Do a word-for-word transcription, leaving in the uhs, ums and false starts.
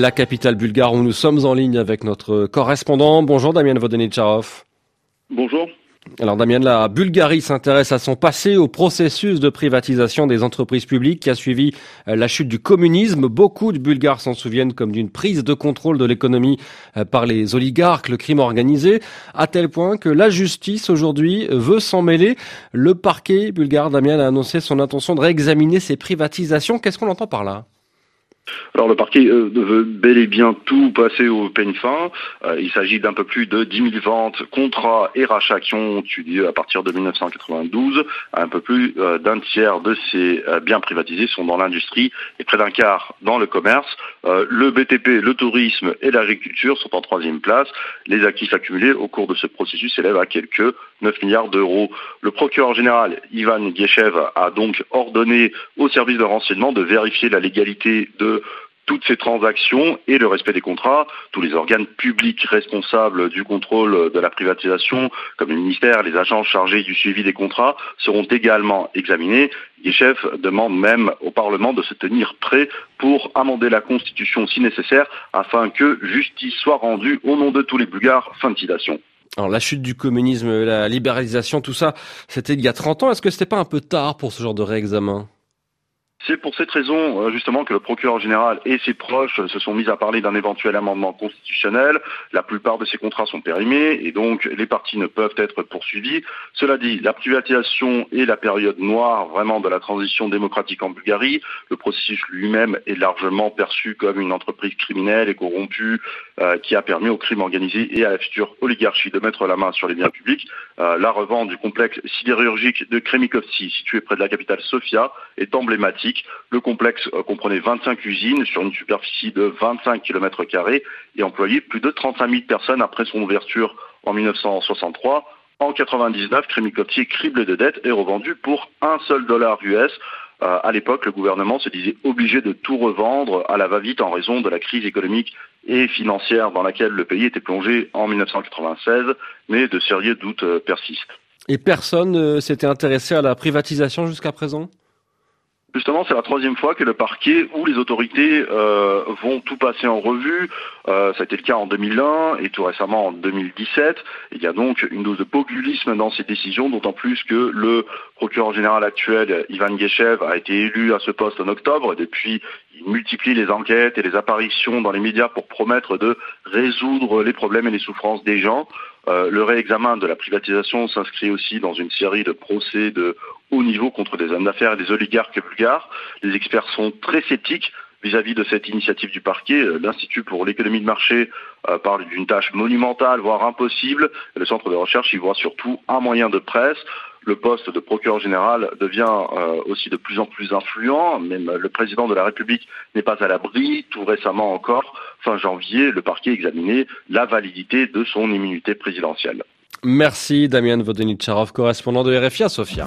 la capitale bulgare où nous sommes en ligne avec notre correspondant. Bonjour Damien Vodenicharov. Bonjour. Alors Damien, la Bulgarie s'intéresse à son passé, au processus de privatisation des entreprises publiques qui a suivi la chute du communisme. Beaucoup de Bulgares s'en souviennent comme d'une prise de contrôle de l'économie par les oligarques, le crime organisé, à tel point que la justice aujourd'hui veut s'en mêler. Le parquet bulgare, Damien, a annoncé son intention de réexaminer ces privatisations. Qu'est-ce qu'on entend par là ? Alors le parquet euh, veut bel et bien tout passer au peigne fin. Euh, il s'agit d'un peu plus de dix mille ventes, contrats et rachats qui ont eu lieu à partir de mille neuf cent quatre-vingt-douze. Un peu plus euh, d'un tiers de ces euh, biens privatisés sont dans l'industrie et près d'un quart dans le commerce. Euh, le B T P, le tourisme et l'agriculture sont en troisième place. Les actifs accumulés au cours de ce processus s'élèvent à quelques neuf milliards d'euros. Le procureur général Ivan Geshev a donc ordonné aux services de renseignement de vérifier la légalité de toutes ces transactions et le respect des contrats. Tous les organes publics responsables du contrôle de la privatisation, comme les ministères, les agences chargées du suivi des contrats, seront également examinés. Geshev demande même au Parlement de se tenir prêt pour amender la Constitution si nécessaire, afin que justice soit rendue au nom de tous les Bulgares. Fin de citation. Alors la chute du communisme, la libéralisation, tout ça, c'était il y a trente ans. Est-ce que c'était pas un peu tard pour ce genre de réexamen ? C'est pour cette raison, justement, que le procureur général et ses proches se sont mis à parler d'un éventuel amendement constitutionnel. La plupart de ces contrats sont périmés et donc les parties ne peuvent être poursuivies. Cela dit, la privatisation est la période noire vraiment de la transition démocratique en Bulgarie. Le processus lui-même est largement perçu comme une entreprise criminelle et corrompue euh, qui a permis au crime organisé et à la future oligarchie de mettre la main sur les biens publics. Euh, la revente du complexe sidérurgique de Kremikovtsi, situé près de la capitale Sofia, est emblématique. Le complexe comprenait vingt-cinq usines sur une superficie de vingt-cinq kilomètres carrés et employait plus de trente-cinq mille personnes après son ouverture en mille neuf cent soixante-trois. En mille neuf cent quatre-vingt-dix-neuf, Kremikovtsi, criblé de dettes, est revendu pour un seul dollar U S. Euh, à l'époque, le gouvernement se disait obligé de tout revendre à la va-vite en raison de la crise économique et financière dans laquelle le pays était plongé en mille neuf cent quatre-vingt-seize, mais de sérieux doutes persistent. Et personne ne s'était intéressé à la privatisation jusqu'à présent ? Justement, c'est la troisième fois que le parquet ou les autorités euh, vont tout passer en revue. Euh, ça a été le cas en deux mille un et tout récemment en deux mille dix-sept. Il y a donc une dose de populisme dans ces décisions, d'autant plus que le procureur général actuel, Ivan Geshev, a été élu à ce poste en octobre. Depuis, il multiplie les enquêtes et les apparitions dans les médias pour promettre de résoudre les problèmes et les souffrances des gens. Euh, le réexamen de la privatisation s'inscrit aussi dans une série de procès de haut niveau contre des hommes d'affaires et des oligarques bulgares. Les experts sont très sceptiques vis-à-vis de cette initiative du parquet. L'Institut pour l'économie de marché euh, parle d'une tâche monumentale, voire impossible. Le centre de recherche y voit surtout un moyen de presse. Le poste de procureur général devient euh, aussi de plus en plus influent. Même le président de la République n'est pas à l'abri. Tout récemment encore, fin janvier, le parquet examinait la validité de son immunité présidentielle. Merci Damien Vodenicharov, correspondant de R F I à Sofia.